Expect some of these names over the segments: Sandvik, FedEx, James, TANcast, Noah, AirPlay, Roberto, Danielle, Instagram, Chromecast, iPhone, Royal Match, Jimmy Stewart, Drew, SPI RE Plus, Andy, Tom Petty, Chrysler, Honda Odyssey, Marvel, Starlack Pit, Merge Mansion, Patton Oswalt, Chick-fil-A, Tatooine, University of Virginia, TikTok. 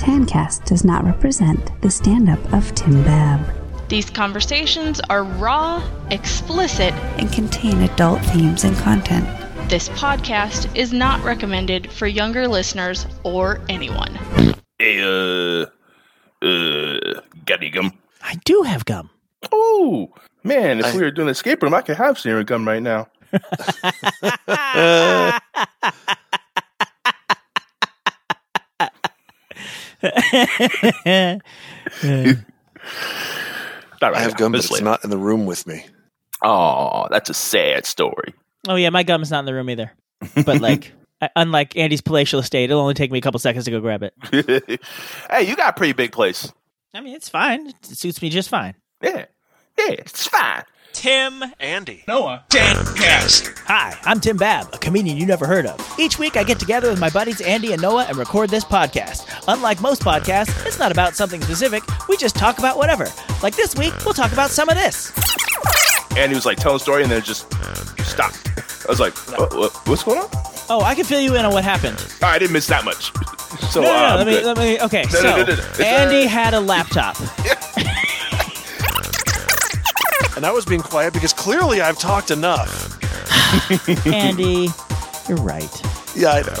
TANcast does not represent the stand-up of Tim Babb. These conversations are raw, explicit, and contain adult themes and content. This podcast is not recommended for younger listeners or anyone. Hey, got any gum? I do have gum. Oh, man, if we were doing Escape Room, I could have scenery gum right now. Right, I have gum, but it's not in the room with me. Oh, that's a sad story. Oh, yeah, my gum's not in the room either. But, like, unlike Andy's palatial estate, it'll only take me a couple seconds to go grab it. Hey, you got a pretty big place. I mean, it's fine. It suits me just fine. Yeah, it's fine. Tim, Andy, Noah, TANcast. Hi, I'm Tim Babb, a comedian you never heard of. Each week I get together with my buddies Andy and Noah and record this podcast. Unlike most podcasts, it's not about something specific. We just talk about whatever. Like this week, we'll talk about some of this. Andy was like, tell a story, and then it just stopped. I was like, what's going on? Oh, I can fill you in on what happened. All right, I didn't miss that much. So, let me. Okay, Andy had a laptop. And I was being quiet because clearly I've talked enough. Andy, you're right. Yeah, I know.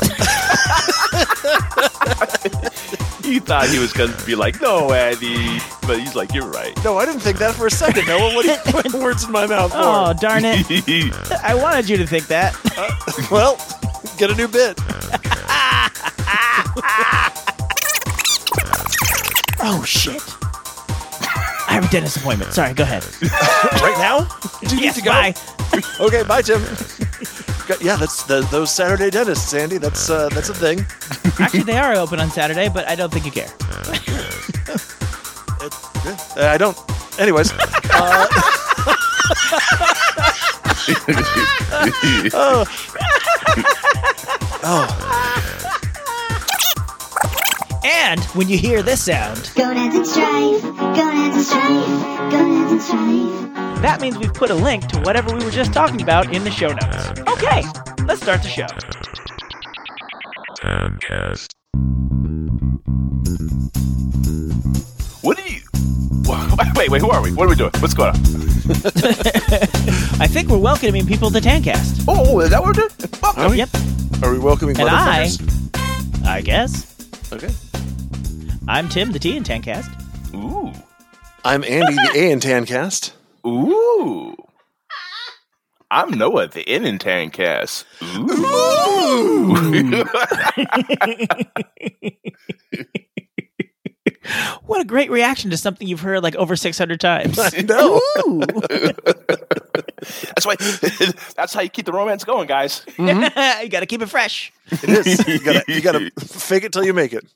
You thought he was going to be like, no, Andy. But he's like, you're right. No, I didn't think that for a second. Noah, what are you putting words in my mouth for? Oh, darn it. I wanted you to think that. Well, get a new bit. Oh, shit. I have a dentist appointment. Sorry, go ahead. Right now? Do you need to go? Bye. Okay, bye, Tim. Yeah, that's those Saturday dentists, Andy. That's a thing. Actually, they are open on Saturday, but I don't think you care. I don't. Anyways. And when you hear this sound, go dance and strife, go dance and strife, go dance and strife. That means we've put a link to whatever we were just talking about in the show notes. Okay, let's start the show. TANcast. Wait, who are we? What are we doing? What's going on? I think we're welcoming people to TANcast. Oh, is that what we're doing? Welcome. Yep. Are we welcoming motherfuckers? I guess. Okay. I'm Tim, the T in TANcast. Ooh. I'm Andy, the A in TANcast. Ooh. I'm Noah, the N in TANcast. Ooh. What a great reaction to something you've heard like over 600 times. I know. Ooh. That's how you keep the romance going, guys. Mm-hmm. You got to keep it fresh. It is. You gotta fake it till you make it.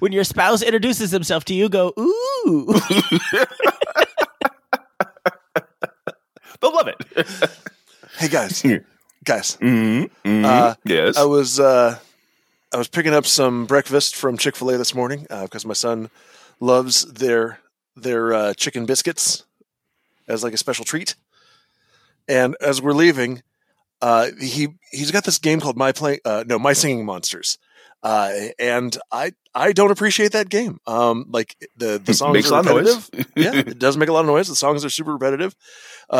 When your spouse introduces himself to you, go, ooh. They'll love it. Hey, guys. Mm-hmm. Yes. I was picking up some breakfast from Chick-fil-A this morning because my son loves their chicken biscuits as like a special treat. And as we're leaving, he's got this game called My Singing Monsters, and I don't appreciate that game. Like the songs are repetitive. Yeah, it does make a lot of noise. The songs are super repetitive.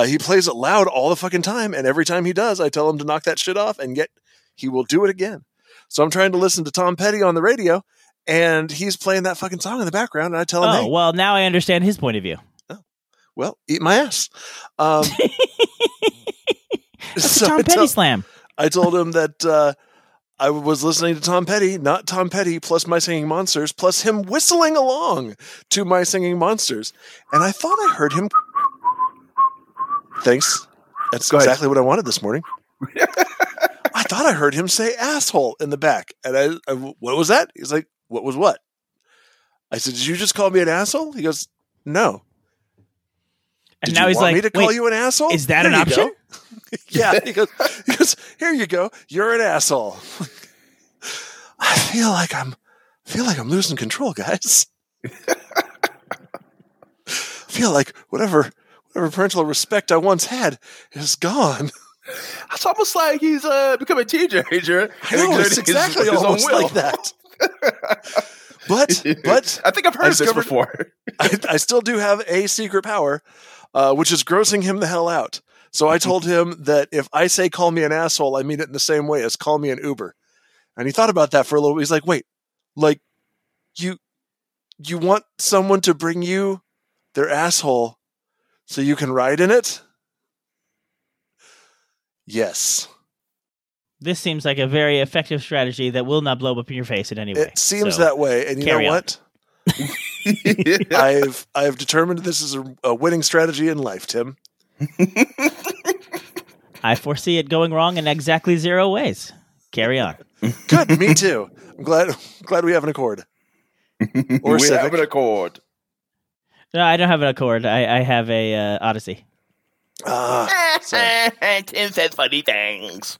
He plays it loud all the fucking time, and every time he does, I tell him to knock that shit off, and yet he will do it again. So I'm trying to listen to Tom Petty on the radio, and he's playing that fucking song in the background, and I tell him, hey. Well, now I understand his point of view. Oh, well, eat my ass. That's so a Tom Petty slam. I told him that I was listening to Tom Petty, not Tom Petty, plus My Singing Monsters, plus him whistling along to My Singing Monsters. And I thought I heard him. Thanks. That's exactly what I wanted this morning. I thought I heard him say asshole in the back. And I what was that? He's like, what was what? I said, did you just call me an asshole? He goes, no. And did now you he's want like, me to call you an asshole? Is that an option? Yeah. He goes, here you go. You're an asshole. I feel like I'm losing control, guys. I feel like whatever parental respect I once had is gone. It's almost like he's become a teenager. I know, it's exactly almost like that. But I think I've heard of this before. I still do have a secret power, which is grossing him the hell out. So I told him that if I say call me an asshole, I mean it in the same way as call me an Uber. And he thought about that for a little bit. He's like, wait, like you want someone to bring you their asshole so you can ride in it? Yes. This seems like a very effective strategy that will not blow up in your face in any way. It seems that way. And you know what? I've determined this is a winning strategy in life, Tim. I foresee it going wrong in exactly zero ways. Carry on. Good. Me too. I'm glad we have an accord. Or we have an accord. No, I don't have an accord. I have a Odyssey. Tim says funny things.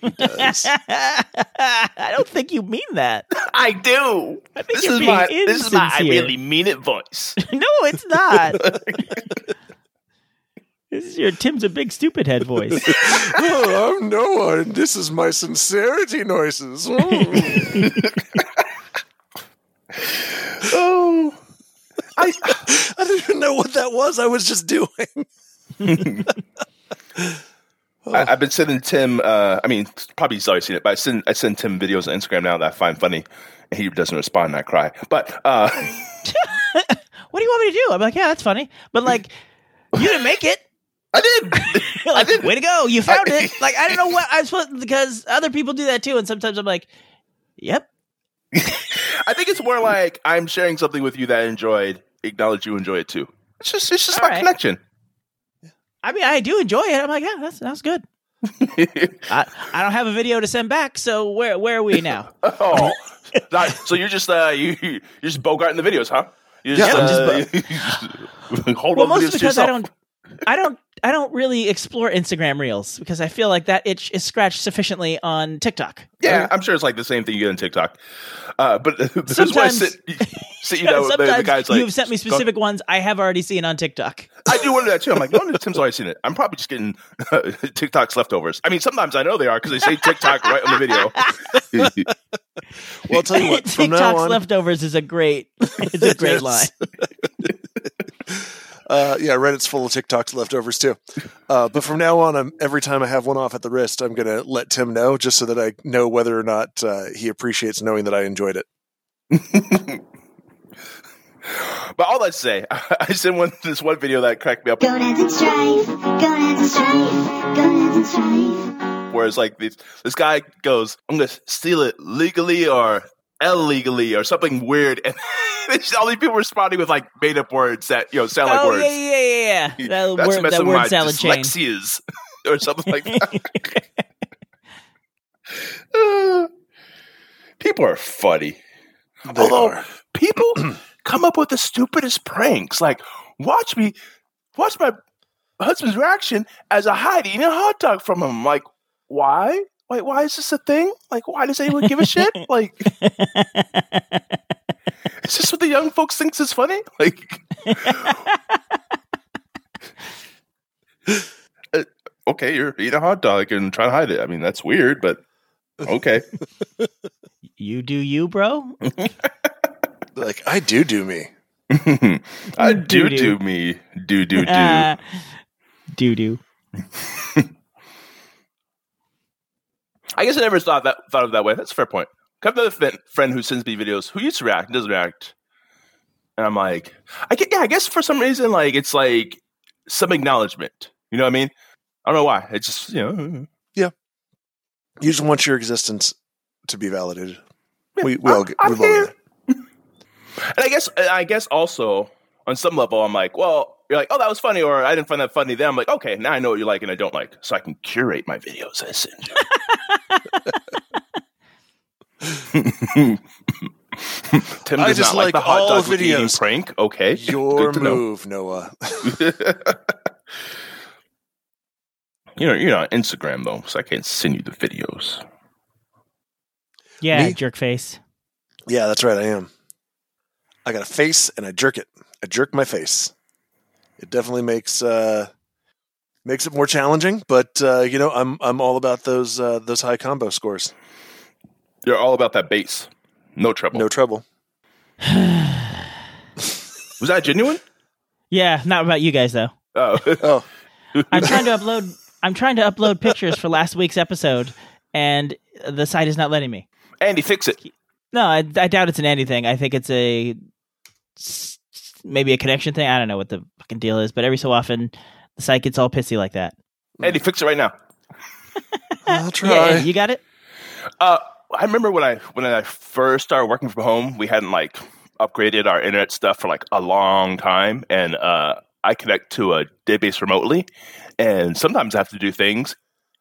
He does. I don't think you mean that. I do. I think you're being insincere. This is my I really mean it voice. No, it's not. This is your Tim's a big stupid head voice. Oh, I'm Noah, and this is my sincerity noises. Oh. Oh. I didn't even know what that was. I was just doing. Oh. I've been sending Tim, probably he's already seen it, but I send Tim videos on Instagram now that I find funny, and he doesn't respond and I cry. But, what do you want me to do? I'm like, yeah, that's funny. But, like, you didn't make it. I did. Like, I did. Way to go. You found it. Like, I don't know what I was supposed, because other people do that too, and sometimes I'm like, yep. I think it's more like I'm sharing something with you that I enjoyed, acknowledge you enjoy it too. It's just my connection. I mean, I do enjoy it. I'm like, yeah, that's good. I don't have a video to send back, so where are we now? Oh, so you're just you're just bogarting the videos, huh? You're just, just hold on to yourself. I don't really explore Instagram Reels because I feel like that itch is scratched sufficiently on TikTok. Yeah, I'm sure it's like the same thing you get on TikTok. But sometimes, why I sit, you know, the guy's like, you've sent me specific ones I have already seen on TikTok. I do wonder that too. I'm like, no wonder Tim's already seen it. I'm probably just getting TikTok's leftovers. I mean, sometimes I know they are because they say TikTok right on the video. Well, I'll tell you what, from TikTok's now on, leftovers is a great line. Reddit's full of TikToks leftovers too. But from now on, every time I have one off at the wrist, I'm going to let Tim know just so that I know whether or not he appreciates knowing that I enjoyed it. But all that to say, I sent this one video that cracked me up. Go dance and strife, go dance and strife, go dance and strife. Whereas like this guy goes, I'm going to steal it legally or illegally or something weird, and all these people responding with like made up words that sound like words. Yeah. That's messing with my dyslexias or something like that. People are funny. Although people come up with the stupidest pranks. Like watch my husband's reaction as I hide eating a hot dog from him. Like why? Like, why is this a thing? Like, why does anyone give a shit? Like, is this what the young folks thinks is funny? Like, okay, you're eating a hot dog and trying to hide it. I mean, that's weird, but okay. You do you, bro? Like, I do me. I do me. Do. Do. I guess I never thought of it that way. That's a fair point. I have another friend who sends me videos who used to react and doesn't react. And I'm like, I guess for some reason, like, it's like some acknowledgement. You know what I mean? I don't know why. It's just, Yeah. You just want your existence to be validated. Yeah, we all get it. And I guess also on some level, I'm like, well, you're like, oh, that was funny. Or I didn't find that funny. Then I'm like, okay, now I know what you like and I don't like. So I can curate my videos I send you. Tim does not like the hot dog videos prank. Okay, your move, Noah. You're not on Instagram though, so I can't send you the videos. Yeah, jerk face. Yeah, that's right. I am. I got a face, and I jerk it. I jerk my face. It definitely makes it more challenging, but I'm all about those high combo scores. You're all about that base. No trouble. No trouble. Was that genuine? Yeah, not about you guys though. Oh. I'm trying to upload pictures for last week's episode, and the site is not letting me. Andy, fix it. No, I doubt it's an Andy thing. I think it's maybe a connection thing. I don't know what the fucking deal is, but every so often the site gets all pissy like that. Andy, fix it right now. I'll try. Yeah, you got it? I remember when I first started working from home, we hadn't upgraded our internet stuff for a long time, and I connect to a database remotely, and sometimes I have to do things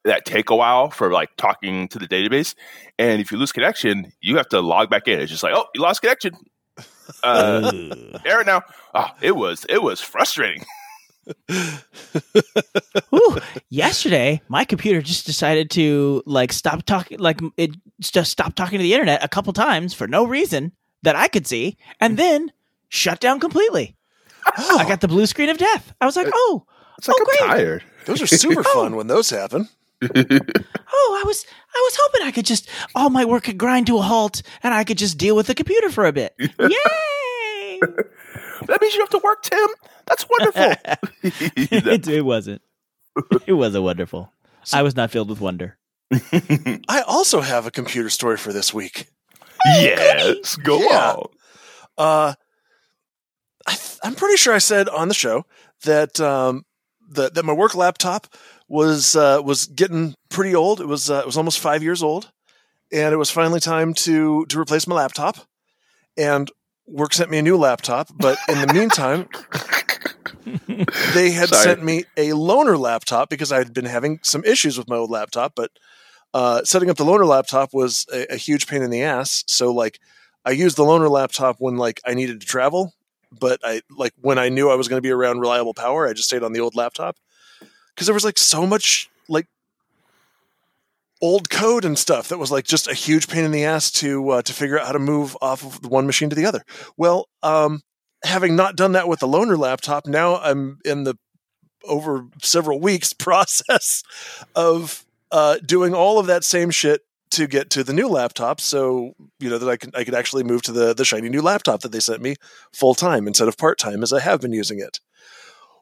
that take a while for talking to the database, and if you lose connection, you have to log back in. It's just oh, you lost connection. Error now. Oh, it was frustrating. Ooh, yesterday my computer just decided to stop talking, it just stopped talking to the internet a couple times for no reason that I could see, and then shut down completely. Oh. I got the blue screen of death. I was like, oh, it's great. I'm tired. Those are super fun when those happen. I was hoping I could just all my work could grind to a halt and I could just deal with the computer for a bit. Yay! That means you have to work, Tim. That's wonderful. It wasn't. It wasn't wonderful. So, I was not filled with wonder. I also have a computer story for this week. Oh, yes, goody. Go on. I'm pretty sure I said on the show that that my work laptop was getting pretty old. It was almost 5 years old, and it was finally time to replace my laptop. And work sent me a new laptop, but in the meantime, they had sent me a loaner laptop because I had been having some issues with my old laptop. But setting up the loaner laptop was a huge pain in the ass. So I used the loaner laptop when I needed to travel. But I when I knew I was going to be around reliable power, I just stayed on the old laptop because there was so much old code and stuff that was just a huge pain in the ass to figure out how to move off of one machine to the other. Well, having not done that with the loaner laptop, now I'm in the over several weeks process of doing all of that same shit to get to the new laptop, so that I could actually move to the shiny new laptop that they sent me full time instead of part time as I have been using it.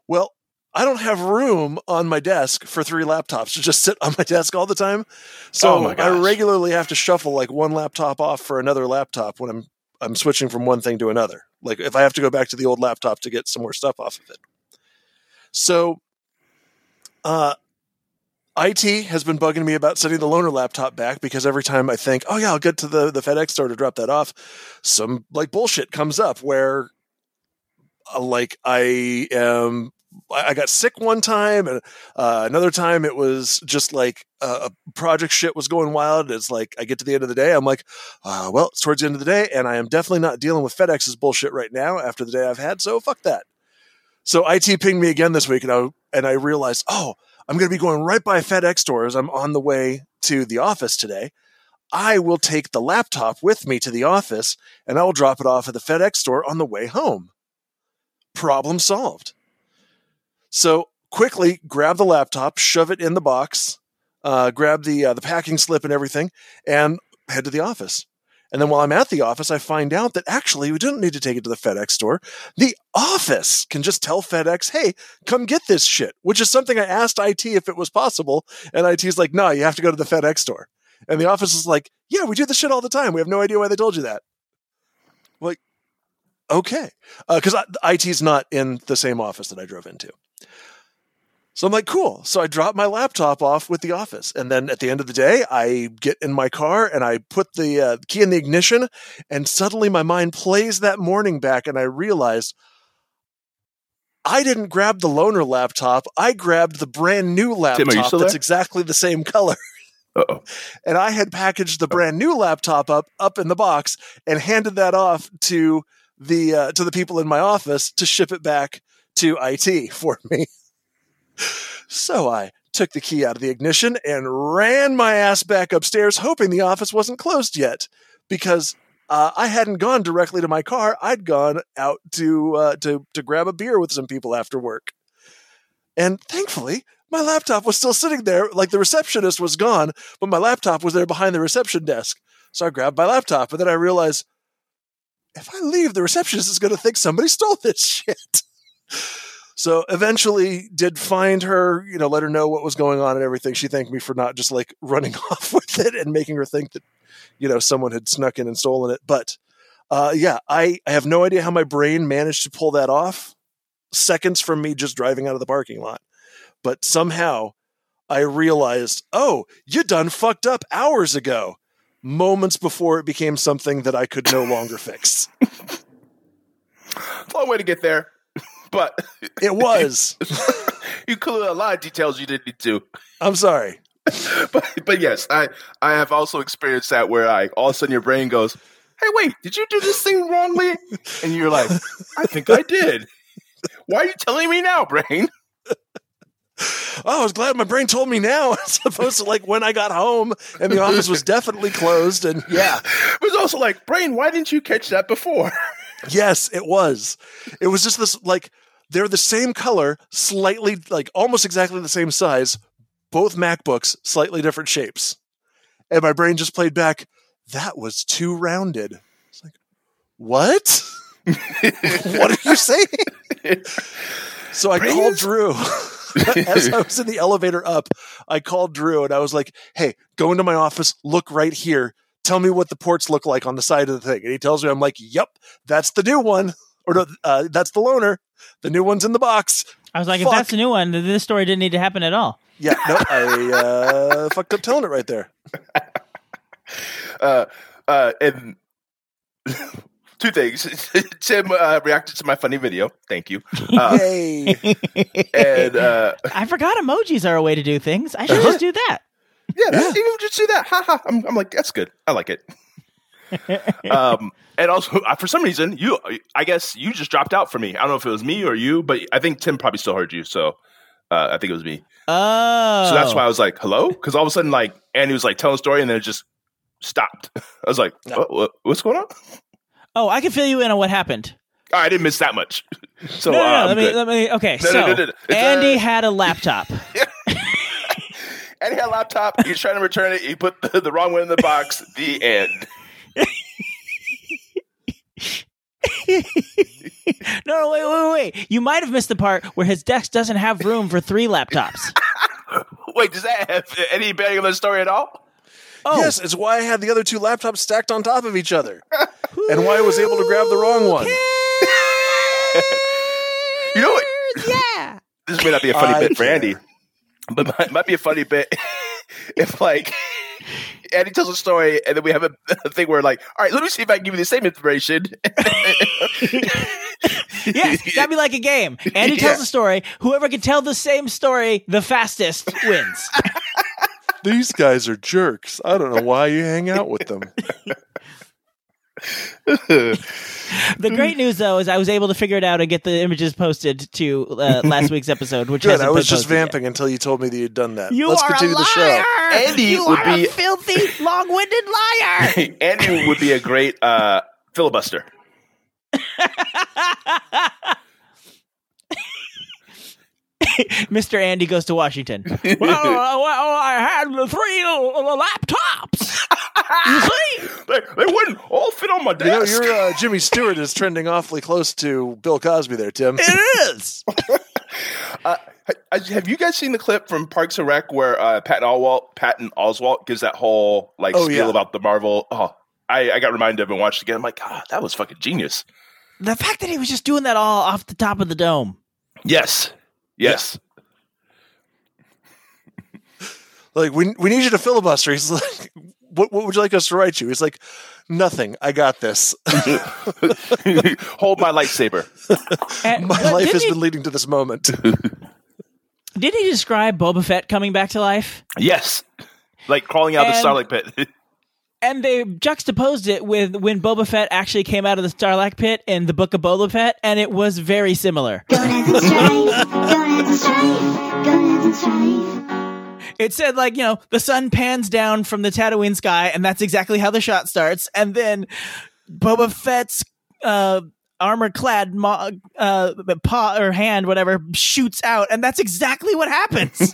Well, I don't have room on my desk for three laptops to just sit on my desk all the time, so I regularly have to shuffle one laptop off for another laptop when I'm switching from one thing to another. If I have to go back to the old laptop to get some more stuff off of it, so. IT has been bugging me about sending the loaner laptop back because every time I think, oh yeah, I'll get to the FedEx store to drop that off, some bullshit comes up where I got sick one time, and another time it was just project shit was going wild. It's I get to the end of the day, I'm well, it's towards the end of the day, and I am definitely not dealing with FedEx's bullshit right now after the day I've had, so fuck that. So IT pinged me again this week, and I realized, oh, I'm going to be going right by FedEx stores. I'm on the way to the office today. I will take the laptop with me to the office, and I will drop it off at the FedEx store on the way home. Problem solved. So quickly grab the laptop, shove it in the box, grab the packing slip and everything, and head to the office. And then while I'm at the office, I find out that actually we didn't need to take it to the FedEx store. The office can just tell FedEx, hey, come get this shit, which is something I asked IT if it was possible. And IT's no, you have to go to the FedEx store. And the office is yeah, we do this shit all the time. We have no idea why they told you that. I'm okay. Because IT's not in the same office that I drove into. So I'm cool. So I drop my laptop off with the office. And then at the end of the day, I get in my car and I put the key in the ignition. And suddenly my mind plays that morning back. And I realized I didn't grab the loaner laptop. I grabbed the brand new laptop. Tim, are you still there? That's exactly the same color. Uh-oh. And I had packaged the brand new laptop up in the box and handed that off to the people in my office to ship it back to IT for me. So I took the key out of the ignition and ran my ass back upstairs, hoping the office wasn't closed yet, because I hadn't gone directly to my car. I'd gone out to grab a beer with some people after work. And thankfully, my laptop was still sitting there. The receptionist was gone, but my laptop was there behind the reception desk. So I grabbed my laptop, and then I realized if I leave, the receptionist is going to think somebody stole this shit. So eventually did find her, you know, let her know what was going on and everything. She thanked me for not just like running off with it and making her think that, you know, someone had snuck in and stolen it. But yeah, I have no idea how my brain managed to pull that off seconds from me just driving out of the parking lot. But somehow I realized, oh, you done fucked up hours ago, moments before it became something that I could no longer fix. Long way to get there. But it was. You included a lot of details you didn't need to. I'm sorry. But yes, I have also experienced that where I all of a sudden your brain goes, hey, wait, did you do this thing wrongly? And you're like, I think I did. Why are you telling me now, brain? Oh, I was glad my brain told me now as opposed to like when I got home and the office was definitely closed. And yeah, it was also like, brain, why didn't you catch that before? Yes, it was. It was just this like, they're the same color, slightly, like almost exactly the same size, both MacBooks, slightly different shapes. And my brain just played back, that was too rounded. It's like, what? What are you saying? So I called Drew. As I was in the elevator up, I called Drew and I was like, hey, go into my office, look right here. Tell me what the ports look like on the side of the thing. And he tells me, I'm like, yep, that's the new one. Or no, that's the loaner. The new one's in the box. I was like, fuck. If that's the new one, this story didn't need to happen at all. Yeah, no, I fucked up telling it right there. And two things. Tim reacted to my funny video. Thank you. Yay. And, I forgot emojis are a way to do things. I should just do that. Yeah, even just do that. Ha ha. I'm like, that's good. I like it. And also, for some reason, I guess you just dropped out for me. I don't know if it was me or you, but I think Tim probably still heard you. So I think it was me. Oh. So that's why I was like, hello? Because all of a sudden, like, Andy was like telling a story and then it just stopped. I was like, what's going on? Oh, I can fill you in on what happened. Oh, I didn't miss that much. So, no, let me. Okay, Andy had a laptop. Andy had a laptop. He was trying to return it. He put the wrong one in the box. The end. No, wait. You might have missed the part where his desk doesn't have room for three laptops. Wait, does that have any bearing on the story at all? Oh. Yes, it's why I had the other two laptops stacked on top of each other. And why I was able to grab the wrong one. You know what? Yeah. This may not be a funny bit for Andy, but it might be a funny bit if, like, Andy tells a story, and then we have a thing where, like, all right, let me see if I can give you the same information. Yeah, that'd be like a game. Andy tells a story. Whoever can tell the same story the fastest wins. These guys are jerks. I don't know why you hang out with them. The great news, though, is I was able to figure it out and get the images posted to last week's episode, which hasn't been posted yet. Good, I was just vamping until you told me that you'd done that. Let's continue the show. Andy would be a filthy, long-winded liar. Andy would be a great filibuster. Mr. Andy goes to Washington. Well, I had three laptops. You see? They wouldn't all fit on my desk. You know, your Jimmy Stewart is trending awfully close to Bill Cosby there, Tim. It is. Have you guys seen the clip from Parks and Rec where Patton Oswalt gives that whole like spiel about the Marvel? Oh, I got reminded of it and watched it again. I'm like, God, that was fucking genius. The fact that he was just doing that all off the top of the dome. Yes. Like, we need you to filibuster. He's like, what would you like us to write you? He's like, nothing. I got this. Hold my lightsaber. My life has been leading to this moment. Did he describe Boba Fett coming back to life? Yes. Like crawling out of the Starlack Pit. And they juxtaposed it with when Boba Fett actually came out of the Starlack Pit in the Book of Boba Fett, and it was very similar. It said, like, you know, the sun pans down from the Tatooine sky, and that's exactly how the shot starts. And then Boba Fett's armor-clad paw or hand, whatever, shoots out, and that's exactly what happens.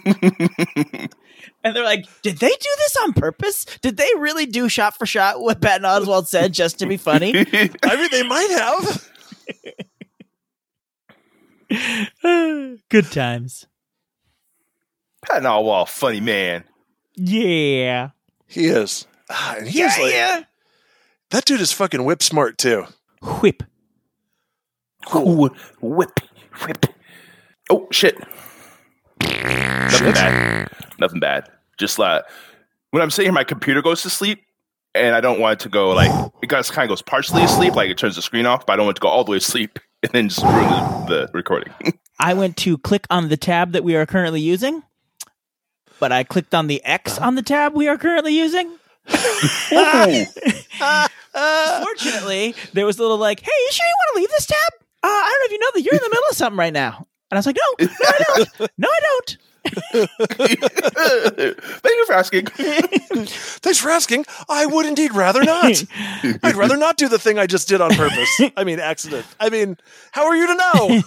And they're like, did they do this on purpose? Did they really do shot for shot what Patton Oswalt said just to be funny? I mean, they might have. Good times. Patton Oswalt, funny man. Yeah. He is. And he's that dude is fucking whip smart, too. Whip. Cool. Whip. Oh, shit. Nothing bad. Just when I'm sitting here, my computer goes to sleep, and I don't want it to go, like, it kind of goes partially asleep, like it turns the screen off, but I don't want it to go all the way to sleep and then just ruin the recording. I went to click on the tab that we are currently using, but I clicked on the X on the tab we are currently using. Fortunately, there was a little like, hey, you sure you want to leave this tab? I don't know if you know that you're in the middle of something right now. And I was like, no, I don't. Thank you for asking. Thanks for asking. I would indeed rather not. I'd rather not do the thing I just did on purpose. Accident. How are you to know?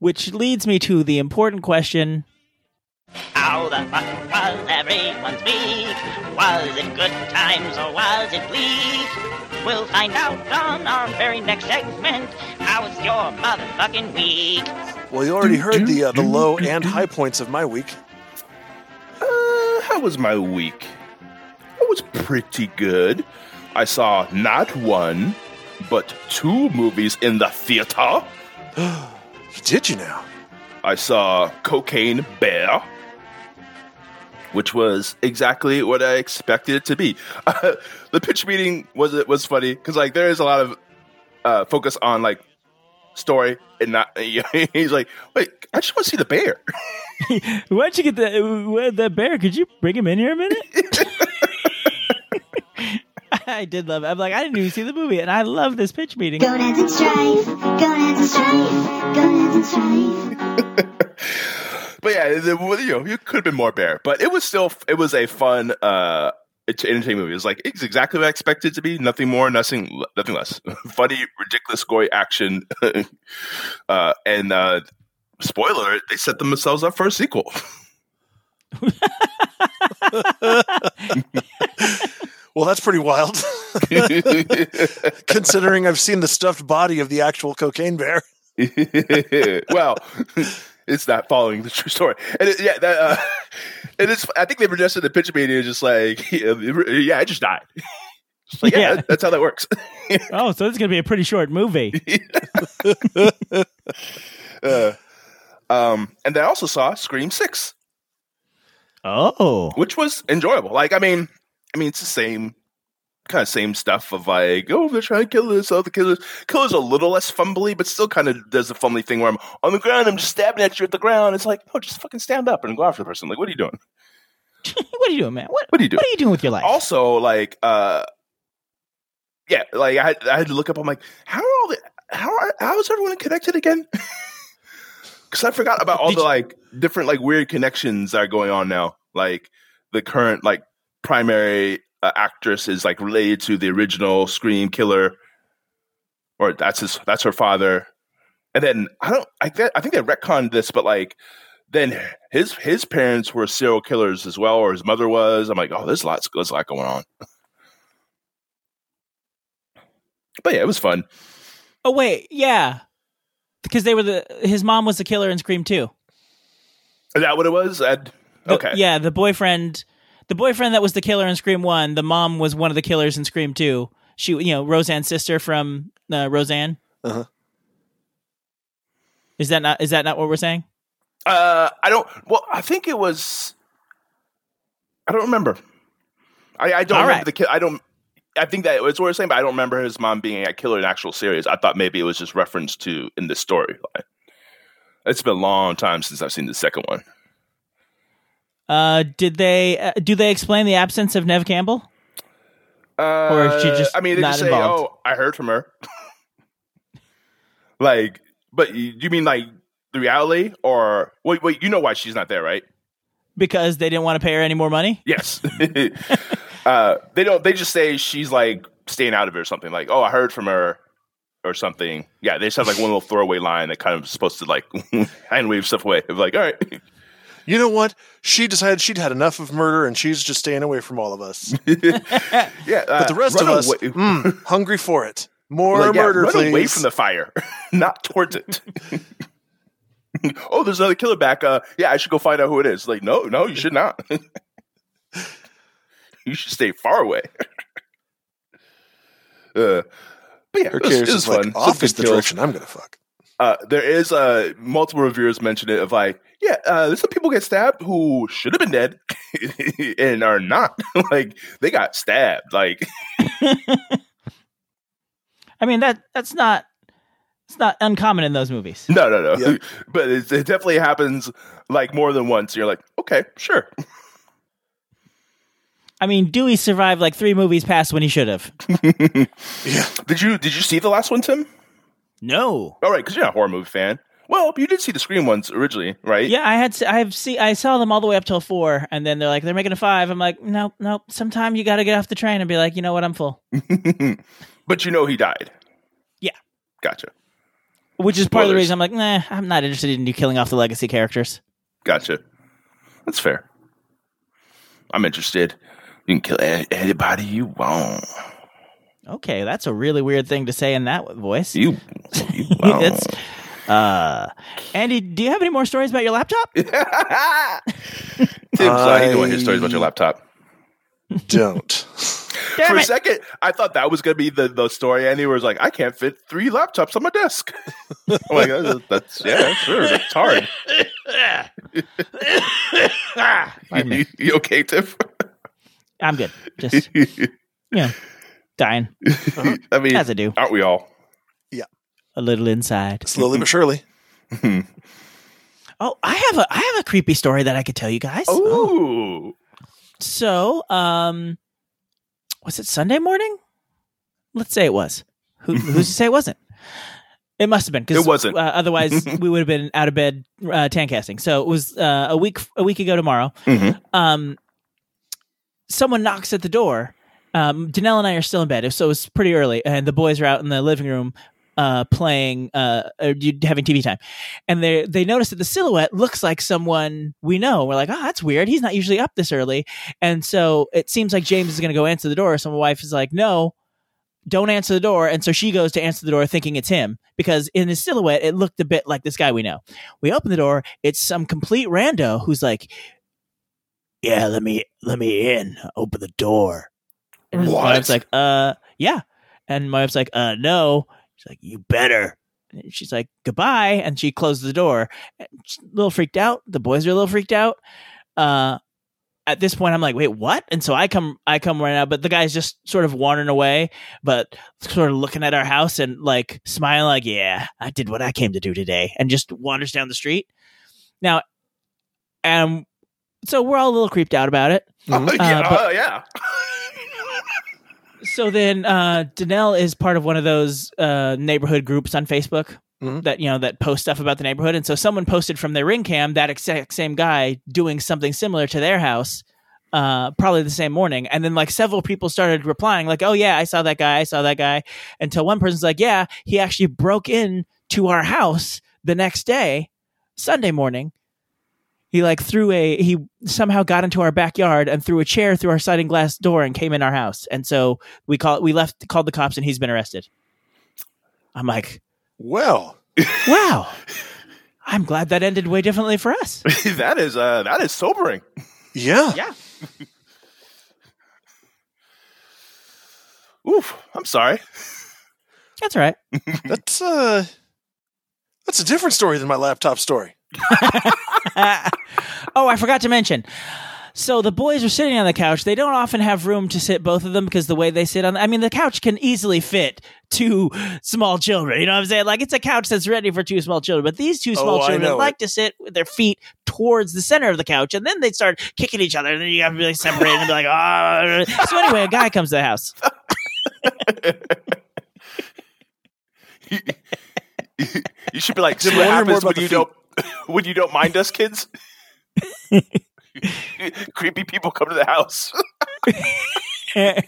Which leads me to the important question. How the fuck was everyone's week? Was it good times or was it bleak? We'll find out on our very next segment. How was your motherfucking week? Well, you already heard the low and high points of my week. How was my week? It was pretty good. I saw not one, but two movies in the theater. Did you now? I saw Cocaine Bear, which was exactly what I expected it to be. The pitch meeting was funny because there is a lot of focus on story and not. He's like, wait, I just want to see the bear. Why'd you get the bear? Could you bring him in here a minute? I did love it. I'm like, I didn't even see the movie, and I love this pitch meeting. Go dance and strife. Go dance and strife. But yeah, it could have been more bear, but it was a fun, entertaining movie. It was it's exactly what I expected it to be. Nothing more, nothing less. Funny, ridiculous, gory action. And spoiler, they set themselves up for a sequel. Well, that's pretty wild. Considering I've seen the stuffed body of the actual Cocaine Bear. Well, it's not following the true story, and I think they projected the pitch meeting is just I just died. That's how that works. Oh, so it's gonna be a pretty short movie. And I also saw Scream 6. Oh, which was enjoyable. It's the same. Kind of same stuff of they're trying to kill this, the killers. Killer's a little less fumbly, but still kind of does the fumbly thing where I'm on the ground, I'm just stabbing at you at the ground. It's no, just fucking stand up and go after the person. What are you doing? What are you doing, man? What are you doing? What are you doing with your life? Also, I had to look up. I'm like, how is everyone connected again? Because I forgot about all different weird connections that are going on now. The current primary. Actress is related to the original Scream killer, or that's her father. And then I think they retconned this, but then his parents were serial killers as well, or his mother was. I'm like, oh, there's a lot going on. But yeah, it was fun. Oh wait, yeah, because they were his mom was the killer in Scream 2. Is that what it was? Okay, yeah, the boyfriend. The boyfriend that was the killer in Scream 1, the mom was one of the killers in Scream 2. She, Roseanne's sister from Roseanne. Uh-huh. Is that not what we're saying? I think it was. I don't remember. I don't remember the kid. I think that it's what we're saying, but I don't remember his mom being a killer in actual series. I thought maybe it was just referenced to in the storyline. It's been a long time since I've seen the second one. Do they explain the absence of Nev Campbell? Or is she just not just involved? Say, oh, I heard from her. But do you mean the reality or wait, you know why she's not there, right? Because they didn't want to pay her any more money? Yes. They just say she's staying out of it or something. Oh, I heard from her or something. Yeah, they just have like one little throwaway line that kind of supposed to like hand wave stuff away. I'm like, all right. You know what? She decided she'd had enough of murder, and she's just staying away from all of us. Yeah, but the rest of us, hungry for it. More like, murder, run please. Away from the fire, not towards it. Oh, there's another killer back. Yeah, I should go find out who it is. Like, no, you should not. You should stay far away. But yeah, it was fun. Like, off is the direction I'm going to fuck. There is multiple reviewers mentioned it of like, yeah, there's some people get stabbed who should have been dead and are not. Like, they got stabbed. Like, I mean, that's not uncommon in those movies. No. Yeah. But it definitely happens like more than once. You're like, okay, sure. I mean, Dewey survived like 3 movies past when he should have. Yeah. Did you see the last one, Tim? No. All right, because you're not a horror movie fan. Well, you did see the Scream ones originally, right? Yeah, I saw them all the way up till 4, and then they're making a 5. I'm like, nope. Sometime you got to get off the train and be like, you know what, I'm full. But you know he died. Yeah. Gotcha. Which is part of the reason I'm like, nah, I'm not interested in you killing off the legacy characters. Gotcha. That's fair. I'm interested. You can kill anybody you want. Okay, that's a really weird thing to say in that voice. You that's, Andy, do you have any more stories about your laptop? Tim's not doing his stories about your laptop. Don't. For a second, I thought that was going to be the story, Andy, where it's like, I can't fit 3 laptops on my desk. I'm like, that's sure, that's hard. You okay, Tiff? I'm good. Just, dying. Uh-huh. I mean, as I do. Aren't we all? Yeah. A little inside. Slowly but surely. Oh, I have a creepy story that I could tell you guys. Ooh. Oh. So, was it Sunday morning? Let's say it was. Who's to say it wasn't? It must have been. Cause, it wasn't. Otherwise, we would have been out of bed TANcasting. So it was a week ago tomorrow. Mm-hmm. Someone knocks at the door. Danielle and I are still in bed, so it was pretty early, and the boys are out in the living room playing, having TV time. And they notice that the silhouette looks like someone we know. We're like, oh, that's weird. He's not usually up this early. And so it seems like James is going to go answer the door. So my wife is like, no, don't answer the door. And so she goes to answer the door thinking it's him, because in his silhouette, it looked a bit like this guy we know. We open the door. It's some complete rando who's like, yeah, let me in. Open the door. And what? My wife's like, yeah. And my wife's like, no. She's like, you better. And she's like, goodbye. And she closed the door. A little freaked out. The boys are a little freaked out. At this point, I'm like, wait, what? And so I come right out. But the guy's just sort of wandering away, but sort of looking at our house and like smiling like, yeah, I did what I came to do today. And just wanders down the street. Now, so we're all a little creeped out about it. Yeah. So then Danelle is part of one of those neighborhood groups on Facebook that, that post stuff about the neighborhood. And so someone posted from their ring cam that exact same guy doing something similar to their house, probably the same morning. And then like several people started replying like, oh, yeah, I saw that guy. Until one person's like, yeah, he actually broke in to our house the next day, Sunday morning. He he somehow got into our backyard and threw a chair through our sliding glass door and came in our house. And so we called the cops, and he's been arrested. I'm like, well, wow. I'm glad that ended way differently for us. That is sobering. Yeah. Yeah. Oof. I'm sorry. That's all right. That's a different story than my laptop story. Oh, I forgot to mention. So the boys are sitting on the couch. They don't often have room to sit, both of them, because the way they sit on... the couch can easily fit 2 small children. You know what I'm saying? Like, it's a couch that's ready for 2 small children. But these 2 small children like to sit with their feet towards the center of the couch. And then they start kicking each other. And then you have to be like separated and be like, oh. So anyway, a guy comes to the house. You should be like, what happens when you don't mind us, kids? Creepy people come to the house. Yeah,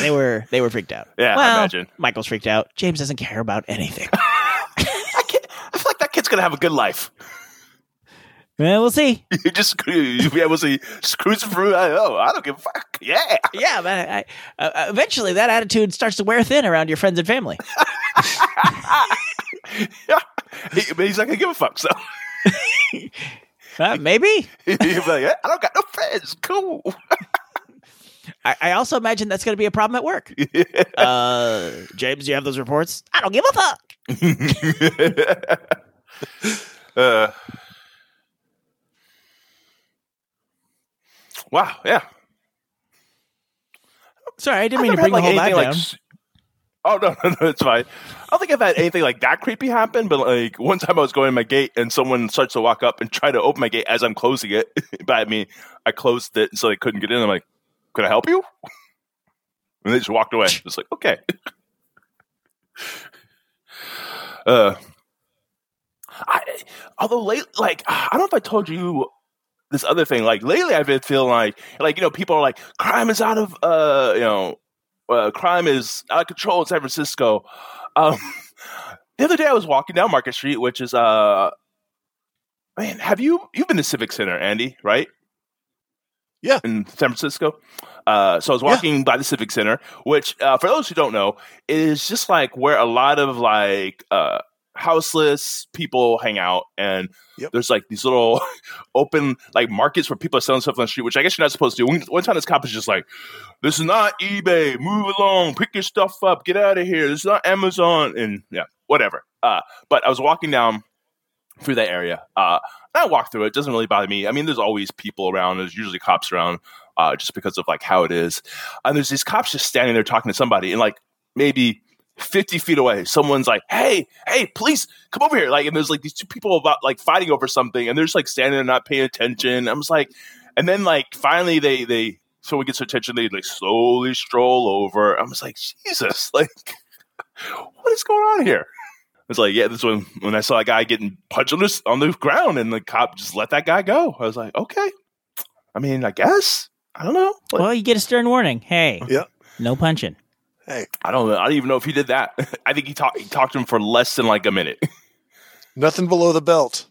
they were freaked out. Yeah, well, I imagine. Michael's freaked out. James doesn't care about anything. I feel like that kid's going to have a good life. Well, we'll see. We'll see. Just cruising through. Oh, I don't give a fuck. Yeah. Yeah, but eventually that attitude starts to wear thin around your friends and family. Yeah. He's not going to give a fuck, so. Maybe. He'll be like, yeah, I don't got no friends. Cool. I also imagine that's going to be a problem at work. Yeah. James, do you have those reports? I don't give a fuck. Wow. Yeah. Sorry, I didn't mean to bring the whole vibe down. Oh no, it's fine. I don't think I've had anything like that creepy happen, but like one time I was going to my gate and someone starts to walk up and try to open my gate as I'm closing it. But I mean, I closed it so they couldn't get in. I'm like, "Could I help you?" And they just walked away. It's like, okay. Although late, like I don't know if I told you. This other thing, like lately, I've been feeling like you know, people are like, crime is out of, crime is out of control in San Francisco. The other day, I was walking down Market Street, which is, man, have you've been to Civic Center, Andy, right? Yeah, in San Francisco. So I was walking by the Civic Center, which, for those who don't know, is just like where a lot of like houseless people hang out, and there's like these little open like markets where people are selling stuff on the street, which I guess you're not supposed to do. One time this cop is just like, this is not eBay, move along, pick your stuff up, get out of here, this is not Amazon, and whatever. But I was walking down through that area, and I walk through it, doesn't really bother me. I mean, there's always people around, there's usually cops around, just because of like how it is, and there's these cops just standing there talking to somebody, and like maybe 50 feet away, someone's like, hey, police, come over here. Like, and there's like these two people about like fighting over something, and they're just like standing there not paying attention. I'm just like, and then like finally they someone gets their attention, they like slowly stroll over. I'm just like, Jesus, like what is going on here? It's like, yeah, this one when I saw a guy getting punched on the ground and the cop just let that guy go. I was like, okay. I mean, I guess. I don't know. Like, well, you get a stern warning. Hey, no punching. Hey, I don't even know if he did that. I think he talked to him for less than like a minute. Nothing below the belt.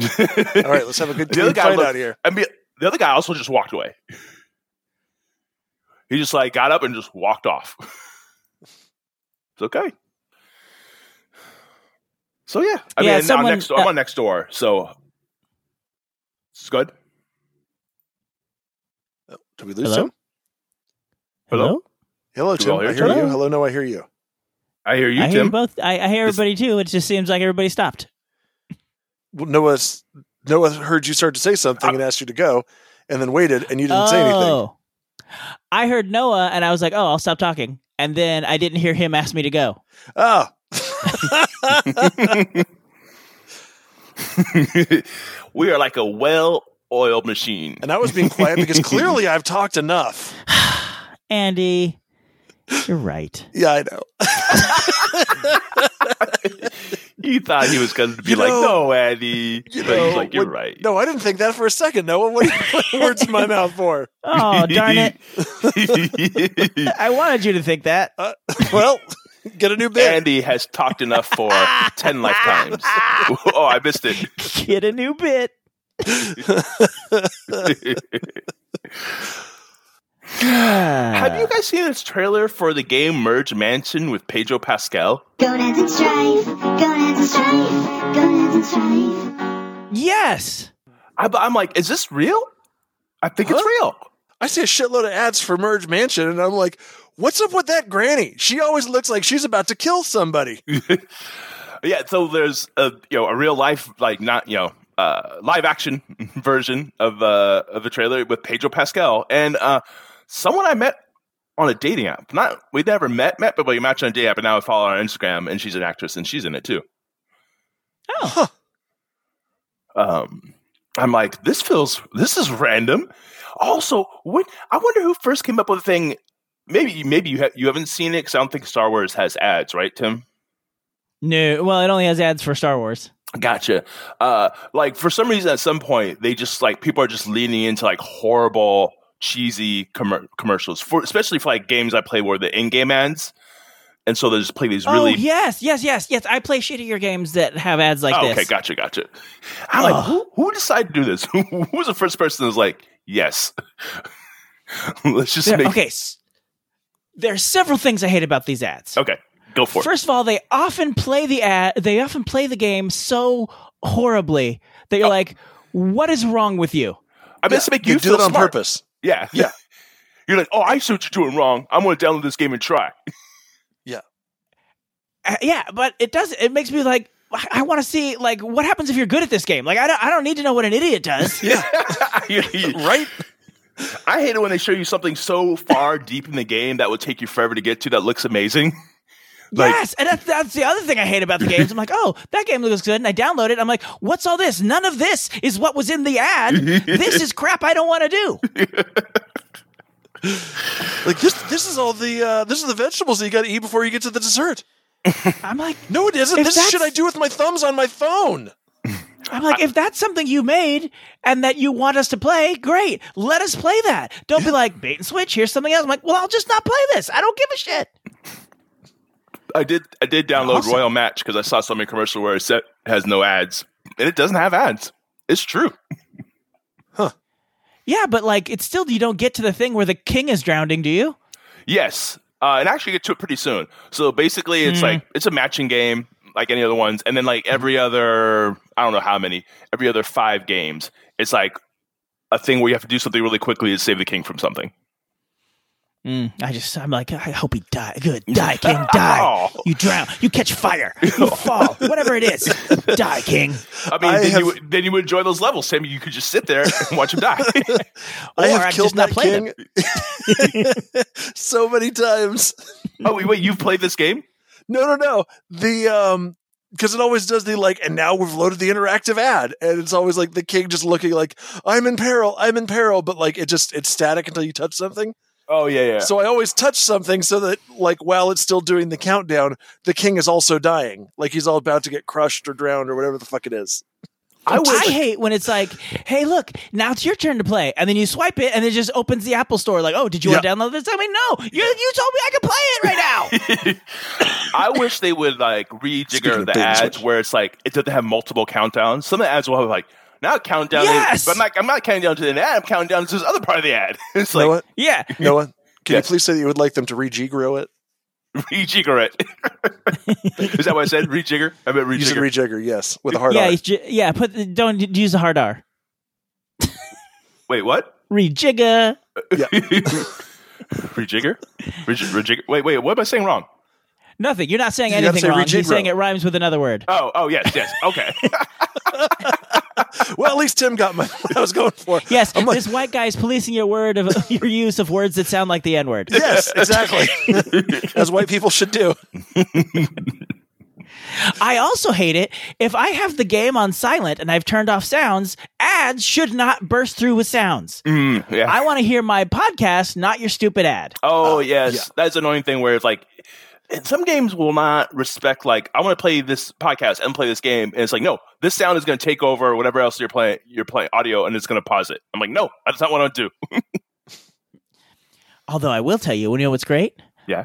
All right, let's have a good fight out here. I mean, the other guy also just walked away. He just like got up and just walked off. It's okay. So yeah, I'm on Nextdoor, so it's good. Did we lose him? Hello? Hello, Tim. I hear you. Hello, Noah. I hear you. I hear you, Tim. I hear you both. I hear everybody, too. It just seems like everybody stopped. Well, Noah heard you start to say something and asked you to go, and then waited, and you didn't say anything. I heard Noah, and I was like, oh, I'll stop talking. And then I didn't hear him ask me to go. Oh. We are like a well-oiled machine. And I was being quiet because clearly I've talked enough. Andy. You're right. Yeah, I know. He thought he was going to be no, Andy. He's like, you're right. No, I didn't think that for a second. Noah, what are you putting words in my mouth for? Oh, darn it. I wanted you to think that. Well, get a new bit. Andy has talked enough for 10 lifetimes. Oh, I missed it. Get a new bit. Have you guys seen this trailer for the game Merge Mansion with Pedro Pascal? Gonads and strife, gonads and strife, gonads and strife. Yes! I'm like, is this real? I think it's real. I see a shitload of ads for Merge Mansion, and I'm like, what's up with that granny? She always looks like she's about to kill somebody. Yeah, so there's a real life, like not, live action version of the trailer with Pedro Pascal, and someone I met on a dating app. We never met, but we matched on a dating app, and now I follow her on Instagram, and she's an actress, and she's in it too. Oh. Huh. I'm like, this is random. Also, I wonder who first came up with the thing. Maybe you haven't seen it because I don't think Star Wars has ads, right, Tim? No, well, it only has ads for Star Wars. Gotcha. Like for some reason, at some point, they just like people are just leaning into like horrible cheesy commercials, for especially for like games I play where the in-game ads. And so they just play these really... Yes. I play shittier games that have ads like this. Okay, gotcha. I'm like, who decided to do this? Who was the first person that was like, yes. Let's just make... Okay, there are several things I hate about these ads. Okay, go for it. First of all, they often play the ad. They often play the game so horribly that you're like, what is wrong with you? I meant to make you feel smart. You do it on purpose. Yeah. You're like, I see what you're doing wrong. I'm going to download this game and try. Yeah, but it does. It makes me like, I want to see like what happens if you're good at this game. Like I don't need to know what an idiot does. Yeah, right. I hate it when they show you something so far deep in the game that would take you forever to get to that looks amazing. Like, yes, and that's the other thing I hate about the games. I'm like, that game looks good, and I download it. I'm like, what's all this? None of this is what was in the ad. This is crap I don't want to do. Like this is the vegetables that you got to eat before you get to the dessert. I'm like, no, it isn't. This is shit I do with my thumbs on my phone. I'm like, if that's something you made and that you want us to play, great. Let us play that. Don't be like, bait and switch, here's something else. I'm like, well, I'll just not play this. I don't give a shit. I did download Royal Match because I saw so many commercials where it said it has no ads. And it doesn't have ads. It's true. Huh. Yeah, but like, it's still, you don't get to the thing where the king is drowning, do you? Yes. And actually get to it pretty soon. So basically it's like, it's a matching game like any other ones. And then like every other 5 games, it's like a thing where you have to do something really quickly to save the king from something. I'm like, I hope he dies. Good. Die, king, die. You drown. You catch fire. You fall. Whatever it is. Die, king. I mean, then you would enjoy those levels. Sammy, you could just sit there and watch him die. I've killed that king so many times. Oh, wait, you've played this game? No. The, because it always does the like, and now we've loaded the interactive ad, and it's always like the king just looking like, I'm in peril, but like it's static until you touch something. Oh, yeah. So I always touch something so that, like, while it's still doing the countdown, the king is also dying. Like, he's all about to get crushed or drowned or whatever the fuck it is. I hate when it's like, hey, look, now it's your turn to play. And then you swipe it, and it just opens the Apple Store. Like, oh, did you want to download this? I mean, no. You told me I could play it right now. I wish they would, like, rejigger the ads where it's like, it doesn't have multiple countdowns. Some of the ads will have, like, not countdown. Yes. But I'm not counting down to an ad. I'm counting down to this other part of the ad. It's like, Noah? Yeah. Noah, can you please say that you would like them to rejigger it? Rejigger it. Is that what I said? Rejigger? I meant rejigger. You said rejigger, yes. With a hard R. Yeah, don't use a hard R. Wait, what? Rejigger. Yeah. Rejigger? Rejigger? Wait, what am I saying wrong? Nothing. You're not saying anything wrong. You're saying it rhymes with another word. Oh, yes. Okay. Well, at least Tim got what I was going for. Yes, like, this white guy is policing your word of your use of words that sound like the N-word. Yes, exactly. As white people should do. I also hate it if I have the game on silent and I've turned off sounds. Ads should not burst through with sounds. I want to hear my podcast, not your stupid ad. Oh, yes, that's an annoying thing where it's like. And some games will not respect, like, I want to play this podcast and play this game. And it's like, no, this sound is going to take over whatever else you're playing audio, and it's going to pause it. I'm like, no, that's not what I want to do. Although I will tell you know what's great? Yeah.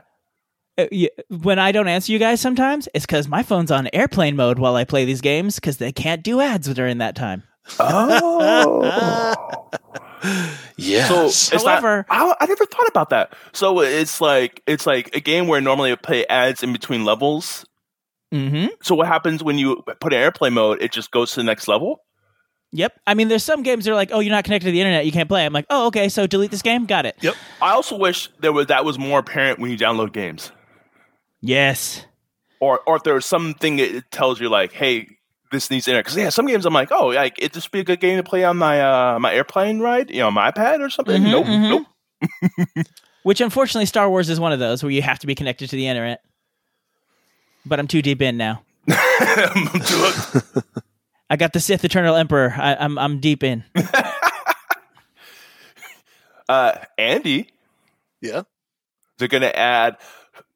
When I don't answer you guys sometimes, it's because my phone's on airplane mode while I play these games because they can't do ads during that time. Oh. Yeah. So however, I never thought about that. So it's like a game where normally you play ads in between levels. Mm-hmm. So what happens when you put in airplane mode? It just goes to the next level. Yep. I mean, there's some games that are like, oh, you're not connected to the internet, you can't play. I'm like, oh, okay. So delete this game. Got it. Yep. I also wish that was more apparent when you download games. Yes. Or if there was something it tells you like, hey. This needs internet because some games I'm like, oh, like it just be a good game to play on my my airplane ride, my iPad or something. Nope. Which unfortunately, Star Wars is one of those where you have to be connected to the internet. But I'm too deep in now. I got the Sith Eternal Emperor. I'm deep in. Andy, yeah, they're gonna add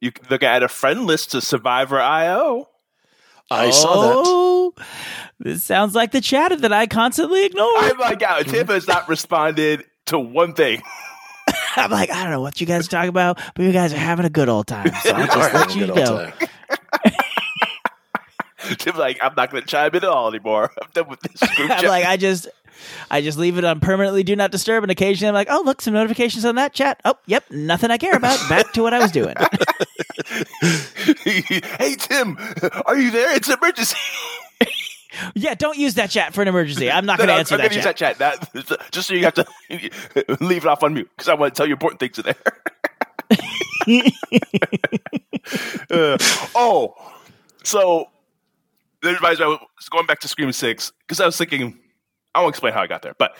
a friend list to Survivor IO. I saw that. This sounds like the chatter that I constantly ignore. I'm like, Tim has not responded to one thing. I'm like, I don't know what you guys talk about, but you guys are having a good old time. So I'll just let you know. Tim's like, I'm not going to chime in at all anymore. I'm done with this group chat. I'm like, I just leave it on permanently do not disturb, and occasionally I'm like, oh, look, some notifications on that chat. Oh, yep, nothing I care about. Back to what I was doing. Hey, Tim, are you there? It's an emergency. Yeah, don't use that chat for an emergency. I'm not going to answer that chat. I'm going to use that chat. Just so you have to leave it off on mute, because I want to tell you important things in there. So... Everybody's going back to Scream 6 because I was thinking, I won't explain how I got there, but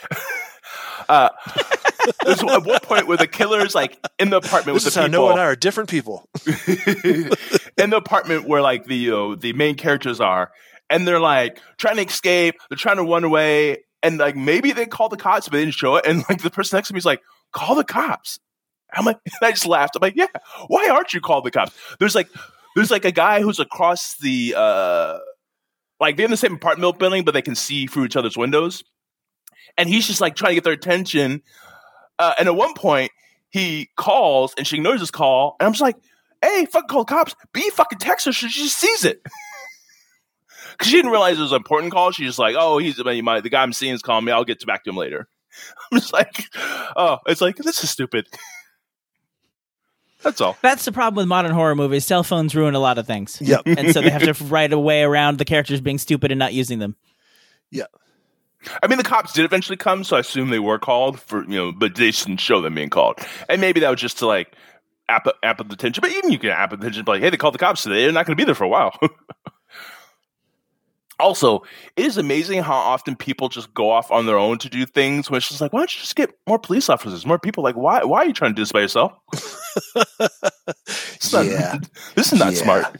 there's at one point where the killer's like in the apartment with the people. Noah and I are different people. In the apartment where like the main characters are, and they're like trying to escape, they're trying to run away, and like maybe they call the cops, but they didn't show it. And like the person next to me is like, call the cops. I'm like, and I just laughed. I'm like, yeah, why aren't you called the cops? There's like a guy who's across the. Like, they're in the same apartment building, but they can see through each other's windows. And he's just, like, trying to get their attention. And at one point, he calls, and she ignores his call. And I'm just like, hey, fucking call the cops. B, fucking text her. She just sees it. Because she didn't realize it was an important call. She's just like, oh, the guy I'm seeing is calling me. I'll get back to him later. I'm just like, oh, it's like, this is stupid. That's all. That's the problem with modern horror movies. Cell phones ruin a lot of things. Yep. And so they have to write a way around the characters being stupid and not using them. Yeah. I mean, the cops did eventually come, so I assume they were called for, but they didn't show them being called. And maybe that was just to like app the attention. But even you can app the attention by like, hey, they called the cops today. They're not going to be there for a while. Also, it is amazing how often people just go off on their own to do things when it's just like, why don't you just get more police officers, more people? Like, why are you trying to do this by yourself? This is not smart.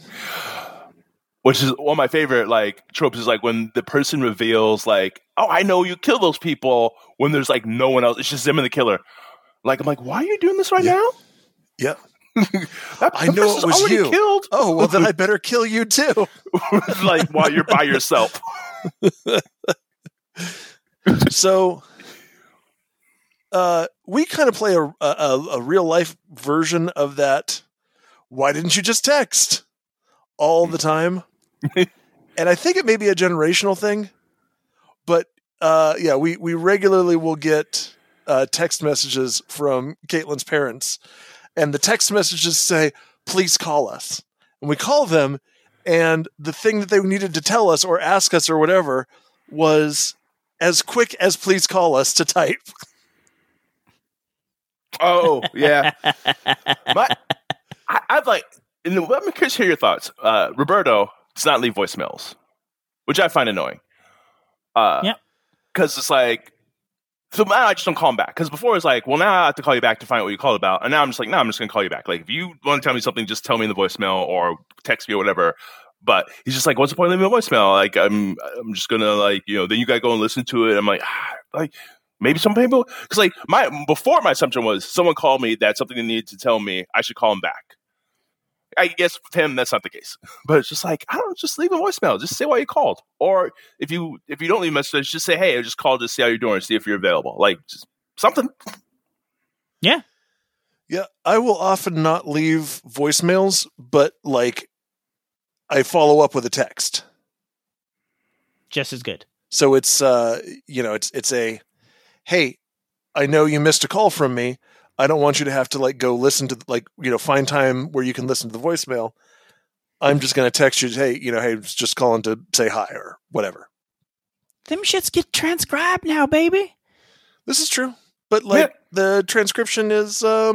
Which is one of my favorite like tropes is like when the person reveals like, oh, I know you kill those people when there's like no one else. It's just them and the killer. Like, I'm like, why are you doing this now? Yeah. I know it was you. Killed. Oh, well, then I better kill you too. Like while you're by yourself. So, we kind of play a real life version of that. Why didn't you just text all the time? And I think it may be a generational thing, but we regularly will get text messages from Caitlin's parents. And the text messages say, please call us. And we call them, and the thing that they needed to tell us or ask us or whatever was as quick as please call us to type. Oh, yeah. I'm curious to hear your thoughts. Roberto does not leave voicemails, which I find annoying. Yeah. Because it's like, so now I just don't call him back. Because before it was like, well, now I have to call you back to find out what you called about. And now I'm just like, no, I'm just going to call you back. Like, if you want to tell me something, just tell me in the voicemail or text me or whatever. But he's just like, what's the point of leaving a voicemail? Like, I'm just going to, like, then you got to go and listen to it. I'm like, maybe some people. Because, like, before my assumption was someone called me that something they needed to tell me, I should call him back. I guess with him, that's not the case. But it's just like, I don't know, just leave a voicemail. Just say why you called. Or if you don't leave a message, just say, hey, I just called to see how you're doing, see if you're available. Like, just something. Yeah. Yeah, I will often not leave voicemails, but, like, I follow up with a text. Just as good. So it's, it's a, hey, I know you missed a call from me. I don't want you to have to like go listen to find time where you can listen to the voicemail. I'm just going to text you, hey, hey, just calling to say hi or whatever. Them shits get transcribed now, baby. This is true, but The transcription is, I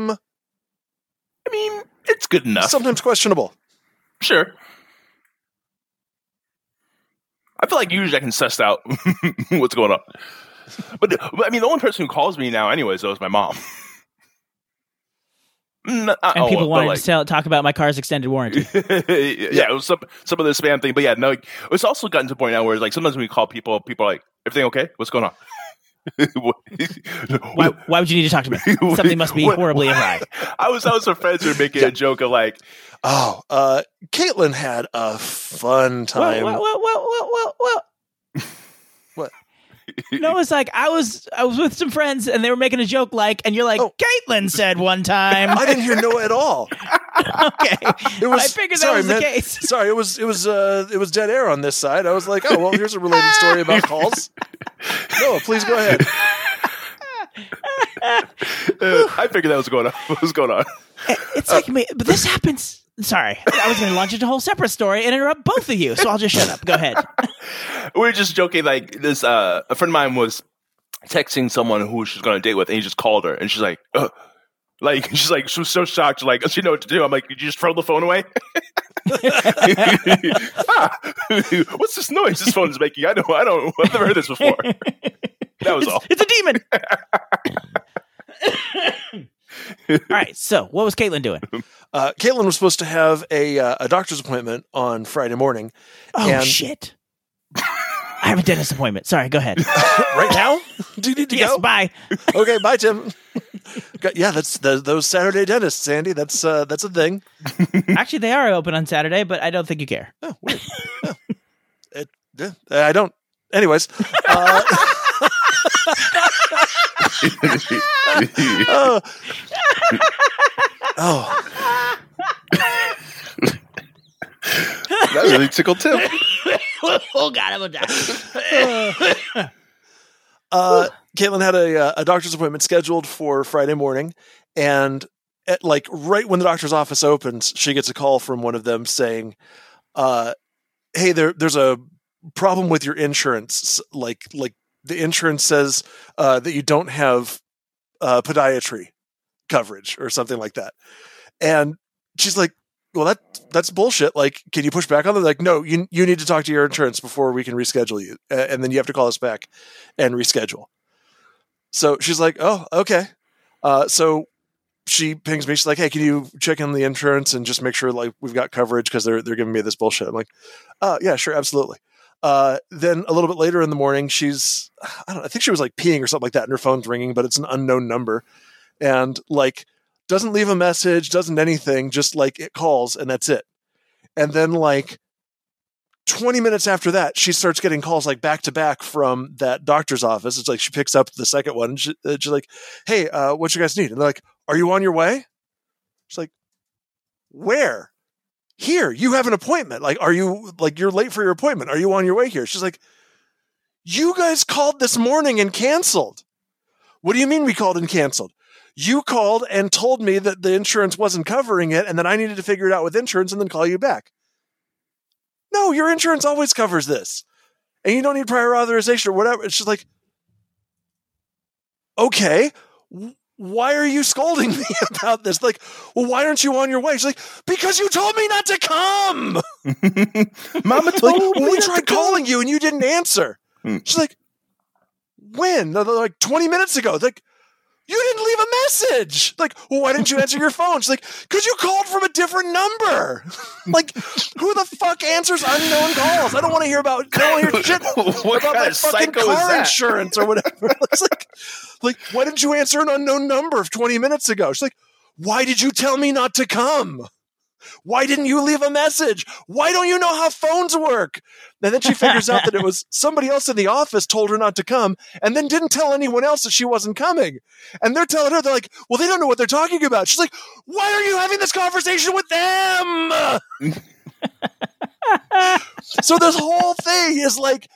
mean, it's good enough. Sometimes questionable. Sure. I feel like usually I can suss out what's going on, but I mean, the only person who calls me now, anyways, though, is my mom. And people wanted to talk about my car's extended warranty. Yeah, it was some of the spam thing. But yeah, no, it's also gotten to the point now where like sometimes when we call people, people are like, everything okay? What's going on? Why would you need to talk to me? Something must be horribly awry. I was with friends who were making a joke of like, oh, Caitlin had a fun time. What? Noah's like, I was with some friends and they were making a joke like, and you're like, oh. Caitlin said one time. I didn't hear Noah at all. Okay. It was, I figured that was the case. Sorry, it was dead air on this side. I was like, oh, well, here's a related story about calls. Noah, please go ahead. I figured that was going on. What was going on? It's like me, but this happens. Sorry, I was going to launch into a whole separate story and interrupt both of you, so I'll just shut up. Go ahead. We were just joking. Like this, a friend of mine was texting someone who she's going to date with, and he just called her, and she's like, ugh. Like she's like, she was so shocked, like she know what to do. I'm like, did you just throw the phone away? What's this noise this phone's making? I don't. I've never heard this before. That was all. It's a demon. All right, so what was Caitlin doing? Caitlin was supposed to have a doctor's appointment on Friday morning. Oh, shit. I have a dentist appointment. Sorry, go ahead. Right now? Do you need to go? Yes, bye. Okay, bye, Tim. Yeah, that's those Saturday dentists, Andy. That's a thing. Actually, they are open on Saturday, but I don't think you care. Oh, weird. Oh. I don't. Anyways. Oh. That really tickled Tim. Oh God, I'm a doctor. Caitlin had a doctor's appointment scheduled for Friday morning, and at like right when the doctor's office opens, she gets a call from one of them saying, "Hey, there's a problem with your insurance. Like." The insurance says that you don't have podiatry coverage or something like that." And she's like, well, that's bullshit. Like, can you push back on them? Like, no, you need to talk to your insurance before we can reschedule you. And then you have to call us back and reschedule. So she's like, oh, okay. So she pings me. She's like, hey, can you check in the insurance and just make sure like we've got coverage? Cause they're giving me this bullshit. I'm like, oh yeah, sure. Absolutely. Then a little bit later in the morning, I think she was like peeing or something like that and her phone's ringing, but it's an unknown number and like, doesn't leave a message, doesn't anything, just like it calls and that's it. And then like 20 minutes after that, she starts getting calls like back to back from that doctor's office. It's like, she picks up the second one and she's like, hey, what you guys need? And they're like, are you on your way? She's like, where? Here, you have an appointment. Like, are you like, you're late for your appointment. Are you on your way here? She's like, you guys called this morning and canceled. What do you mean we called and canceled? You called and told me that the insurance wasn't covering it. And then I needed to figure it out with insurance and then call you back. No, your insurance always covers this and you don't need prior authorization or whatever. It's just like, okay, why are you scolding me about this? Like, well, why aren't you on your way? She's like, because you told me not to come. Mama told me. Well, we tried calling you and you didn't answer. She's like, when? They're like 20 minutes ago. They're like, you didn't leave a message. Like, well, why didn't you answer your phone? She's like, because you called from a different number. Like, who the fuck answers unknown calls? I don't want to hear about shit what about my fucking car insurance or whatever. It's like, why didn't you answer an unknown number of 20 minutes ago? She's like, why did you tell me not to come? Why didn't you leave a message? Why don't you know how phones work? And then she figures out that it was somebody else in the office told her not to come and then didn't tell anyone else that she wasn't coming. And they're telling her, they're like, well, they don't know what they're talking about. She's like, why are you having this conversation with them? So this whole thing is like,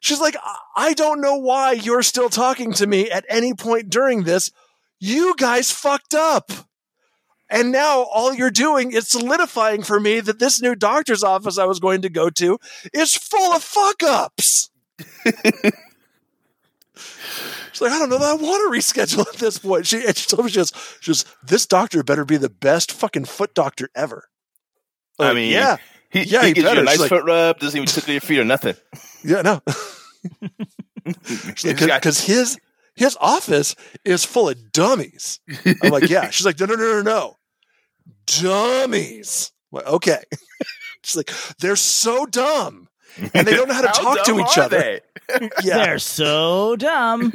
she's like, I don't know why you're still talking to me at any point during this. You guys fucked up. And now all you're doing is solidifying for me that this new doctor's office I was going to go to is full of fuck-ups. She's like, I don't know that I want to reschedule at this point. She told me, she goes, this doctor better be the best fucking foot doctor ever. Like, I mean, yeah, he gives you a nice foot rub, doesn't even tickle your feet or nothing. Yeah, no. Because like, his office is full of dummies. I'm like, yeah. She's like, no. Dummies. I'm like, okay. She's like, they're so dumb. And they don't know how to talk to each other. Yeah. They're so dumb.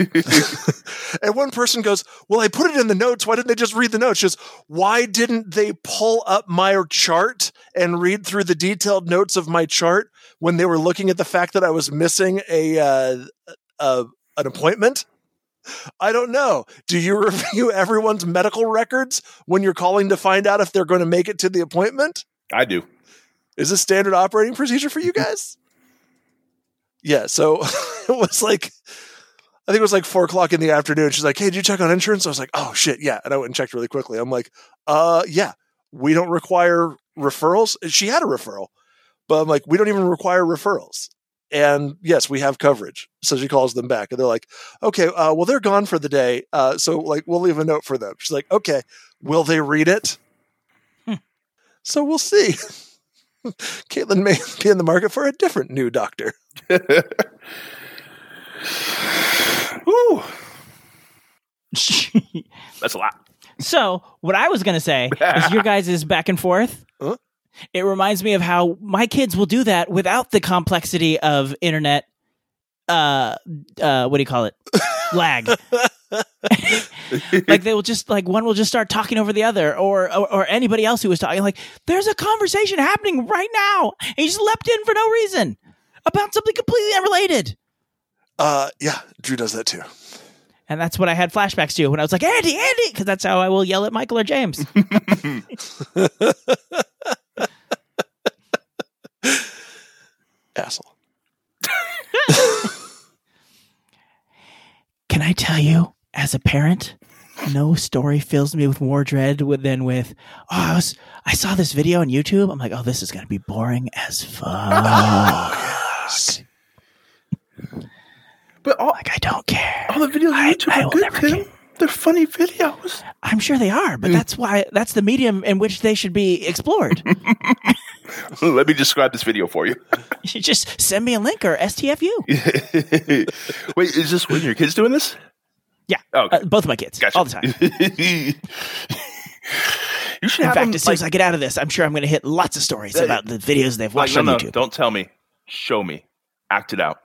And one person goes, well, I put it in the notes. Why didn't they just read the notes? She goes, why didn't they pull up my chart and read through the detailed notes of my chart when they were looking at the fact that I was missing an appointment? I don't know. Do you review everyone's medical records when you're calling to find out if they're going to make it to the appointment? I do. Is this standard operating procedure for you guys? Yeah. So it was like, I think it was like 4 o'clock in the afternoon. She's like, hey, did you check on insurance? I was like, oh shit. Yeah. And I went and checked really quickly. I'm like, yeah, we don't require referrals. She had a referral, but I'm like, we don't even require referrals. And yes, we have coverage. So she calls them back and they're like, okay, well, they're gone for the day. So like, we'll leave a note for them. She's like, okay, will they read it? So we'll see. Caitlin may be in the market for a different new doctor. Ooh. That's a lot. So what I was going to say is your guys' back and forth. Huh? It reminds me of how my kids will do that without the complexity of internet. What do you call it? Lag. Like they will just like one will just start talking over the other or anybody else who was talking. Like there's a conversation happening right now, and you just leapt in for no reason about something completely unrelated. Yeah, Drew does that too, and that's what I had flashbacks to when I was like Andy, because that's how I will yell at Michael or James. Asshole. Can I tell you, as a parent, no story fills me with more dread than with, I saw this video on YouTube. I'm like, oh, this is going to be boring as fuck. But I don't care. All the videos on YouTube are good, Tim. They're funny videos. I'm sure they are, but that's the medium in which they should be explored. Let me describe this video for you. You just send me a link or STFU. Wait, is this when your kids doing this? Yeah. Oh, okay. Both of my kids. Gotcha. All the time. You should in fact, them, as soon as I get out of this, I'm sure I'm going to hit lots of stories about the videos they've watched on YouTube. Don't tell me. Show me. Act it out.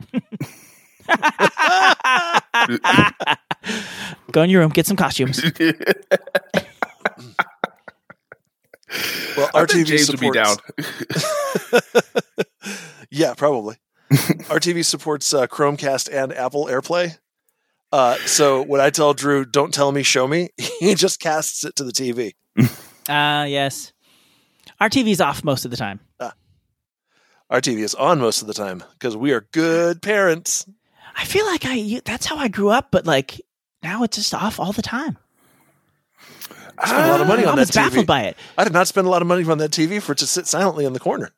Go in your room. Get some costumes. Well, our TV James supports... would be down. Yeah, probably. Our TV supports Chromecast and Apple AirPlay. So when I tell Drew, don't tell me, show me, he just casts it to the TV. Yes. Our TV's off most of the time. Our TV is on most of the time because we are good parents. I feel like that's how I grew up, but like now it's just off all the time. I spent a lot of money on that TV. I was baffled by it. I did not spend a lot of money on that TV for it to sit silently in the corner.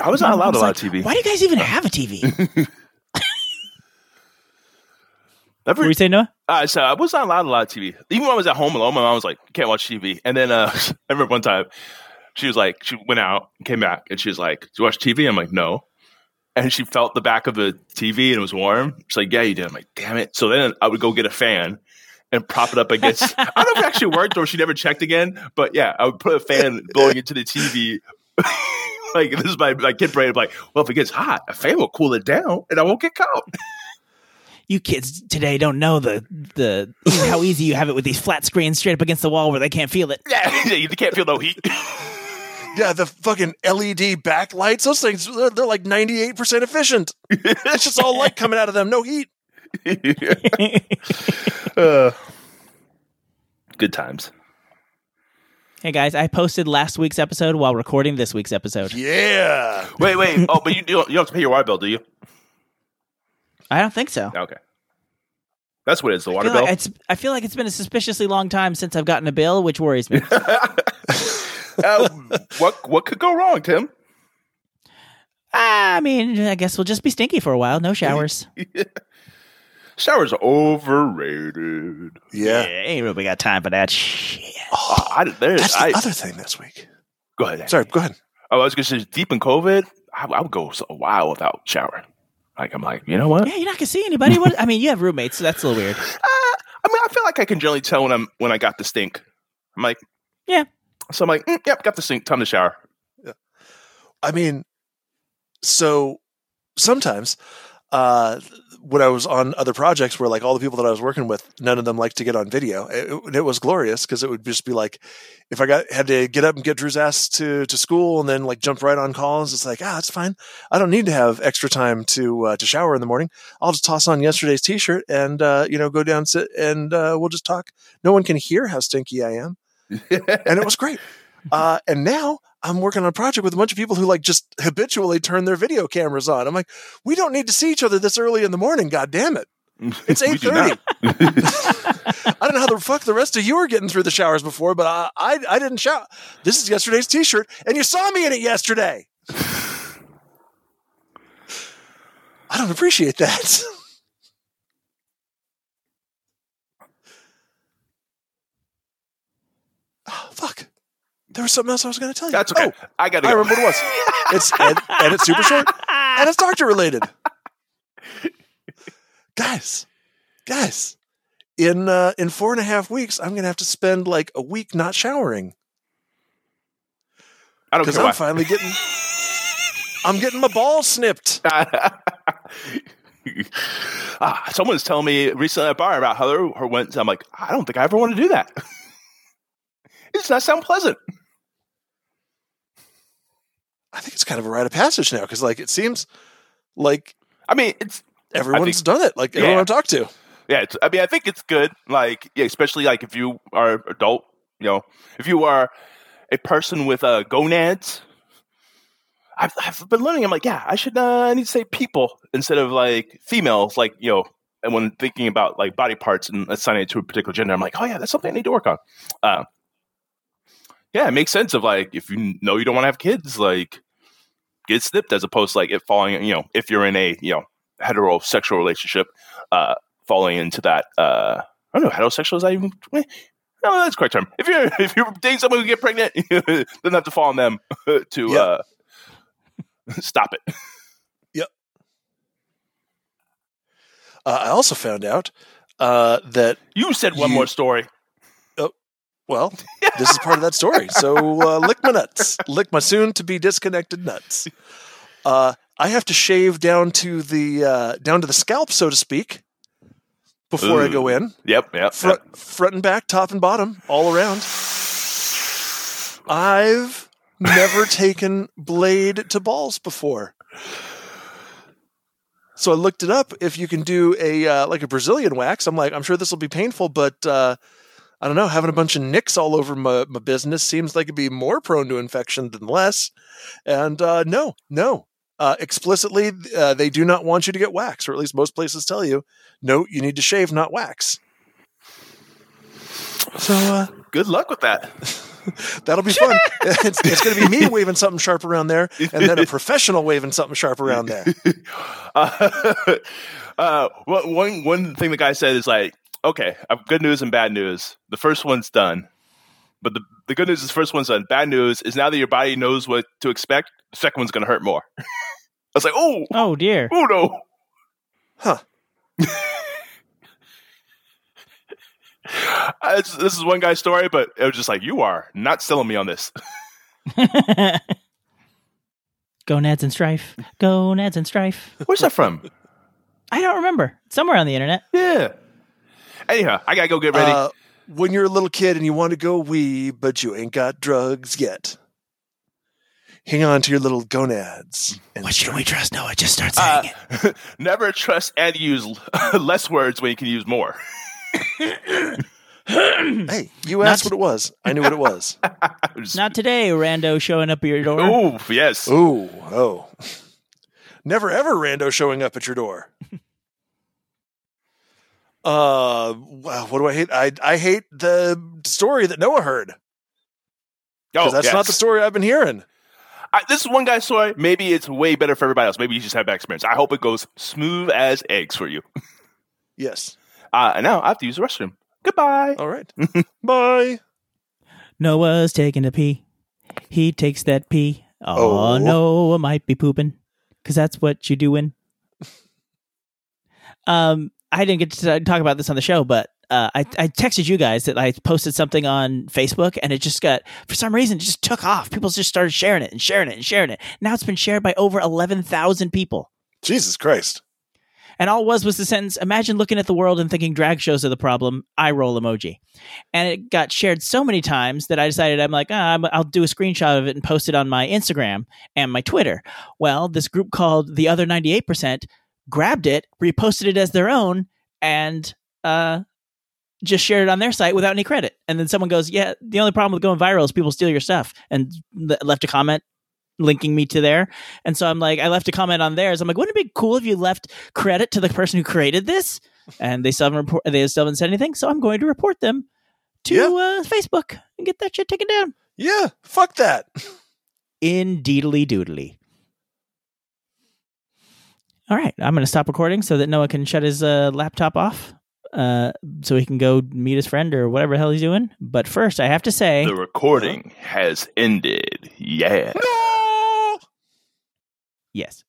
I was not allowed a lot of TV. Why do you guys even have a TV? What were you saying, Noah? So I was not allowed a lot of TV. Even when I was at home alone, my mom was like, you can't watch TV. And then I remember one time, she was like, she went out, came back, and she was like, do you watch TV? I'm like, no. And she felt the back of the TV and it was warm. She's like, yeah, you did. I'm like, damn it. So then I would go get a fan and prop it up against. I don't know if it actually worked or she never checked again. But yeah, I would put a fan blowing into the TV. Like, this is my kid brain. I'm like, well, if it gets hot, a fan will cool it down and I won't get cold. You kids today don't know the how easy you have it with these flat screens straight up against the wall where they can't feel it. Yeah, you can't feel no heat. Yeah, the fucking LED backlights, those things, they're like 98% efficient. It's just all light coming out of them, no heat. Good times. Hey guys, I posted last week's episode while recording this week's episode. Yeah. Wait. Oh, but you don't have to pay your water bill, do you? I don't think so. Okay. That's what it is, the water bill? I feel like it's been a suspiciously long time since I've gotten a bill, which worries me. What could go wrong, Tim? I mean, I guess we'll just be stinky for a while. No showers. Yeah. Showers are overrated. Yeah. Ain't really got time for that shit. Oh, that's the other thing this week. Go ahead. Sorry, go ahead. Oh, I was going to say, deep in COVID, I would go a while without showering. Like, I'm like, you know what? Yeah, you're not going to see anybody. I mean, you have roommates, so that's a little weird. I mean, I feel like I can generally tell when I got the stink. I'm like, yeah. So I'm like, yep, got the sink. Time to shower. Yeah. I mean, so sometimes when I was on other projects where like all the people that I was working with, none of them liked to get on video. It was glorious because it would just be like, if I had to get up and get Drew's ass to school and then like jump right on calls, it's like, it's fine. I don't need to have extra time to shower in the morning. I'll just toss on yesterday's t-shirt and, go down, sit and, we'll just talk. No one can hear how stinky I am. And it was great. And now I'm working on a project with a bunch of people who like just habitually turn their video cameras on. I'm like, we don't need to see each other this early in the morning. God damn it. It's 8:30. I don't know how the fuck the rest of you were getting through the showers before, but I didn't shower. This is yesterday's t-shirt and you saw me in it yesterday. I don't appreciate that. Oh, fuck. There was something else I was going to tell you. That's okay. I got to go. I remember what it was. And it's super short. And it's doctor related. Guys, in 4.5 weeks, I'm going to have to spend like a week not showering. I don't care. Because I'm finally getting my balls snipped. Someone's telling me recently at a bar about how her went. I'm like, I don't think I ever want to do that. It does not sound pleasant. I think it's kind of a rite of passage now because, like, it seems like it's everyone's done it. Like everyone I've talked to. Yeah, I think it's good. Like, yeah, especially like if you are an adult, if you are a person with gonads. I've been learning. I'm like, I should. I need to say people instead of like females. Like, and when thinking about like body parts and assigning it to a particular gender, I'm like, that's something I need to work on. Yeah, it makes sense of like, if you know you don't want to have kids, like get snipped as opposed to like it falling, if you're in a, heterosexual relationship, falling into that, I don't know, heterosexual is that even, no, that's the correct term. If you're dating someone who get pregnant, then have to fall on them to stop it. Yep. I also found out that. You said one more story. Well, this is part of that story. So lick my nuts. Lick my soon-to-be disconnected nuts. I have to shave down to the scalp, so to speak, before I go in. Yep. Front and back, top and bottom, all around. I've never taken blade to balls before. So I looked it up. If you can do a like a Brazilian wax, I'm like, I'm sure this will be painful, but... I don't know, having a bunch of nicks all over my business seems like it'd be more prone to infection than less. And no. Explicitly, they do not want you to get wax, or at least most places tell you, no, you need to shave, not wax. So good luck with that. That'll be fun. It's going to be me waving something sharp around there, and then a professional waving something sharp around there. One thing the guy said is like, okay, good news and bad news. The first one's done. But the good news is the first one's done. Bad news is now that your body knows what to expect, the second one's going to hurt more. I was like, oh dear. Oh, no. Huh. This is one guy's story, but it was just like, you are not selling me on this. Gonads and strife. Gonads and strife. Where's that from? I don't remember. It's somewhere on the internet. Yeah. Anyhow, I gotta go get ready. When you're a little kid and you want to go wee, but you ain't got drugs yet, hang on to your little gonads. What should we trust? Noah, just start saying it. Never trust and use less words when you can use more. Hey, you asked what it was. I knew what it was. Not today, rando showing up at your door. Oh, yes. Oh. Never ever rando showing up at your door. What do I hate? I hate the story that Noah heard. That's not the story I've been hearing. This is one guy's story. Maybe it's way better for everybody else. Maybe you just have bad experience. I hope it goes smooth as eggs for you. Yes. And now I have to use the restroom. Goodbye. All right. Bye. Noah's taking a pee. He takes that pee. Oh, Noah might be pooping because that's what you doing. I didn't get to talk about this on the show, but I texted you guys that I posted something on Facebook, and it just got, for some reason, it just took off. People just started sharing it and sharing it and sharing it. Now it's been shared by over 11,000 people. Jesus Christ. And all was the sentence, imagine looking at the world and thinking drag shows are the problem, eye roll emoji. And it got shared so many times that I decided, I'm like, I'll do a screenshot of it and post it on my Instagram and my Twitter. Well, this group called The Other 98% grabbed it, reposted it as their own, and just shared it on their site without any credit. And then someone goes, yeah, the only problem with going viral is people steal your stuff, and left a comment linking me to there. And so I'm like, I left a comment on theirs. I'm like, wouldn't it be cool if you left credit to the person who created this? And they still haven't said anything. So I'm going to report them to Facebook and get that shit taken down. Yeah. Fuck that. Indeedly doodly. All right. I'm going to stop recording so that Noah can shut his laptop off. So he can go meet his friend or whatever the hell he's doing. But first, I have to say... The recording has ended. Yeah. No! Yes.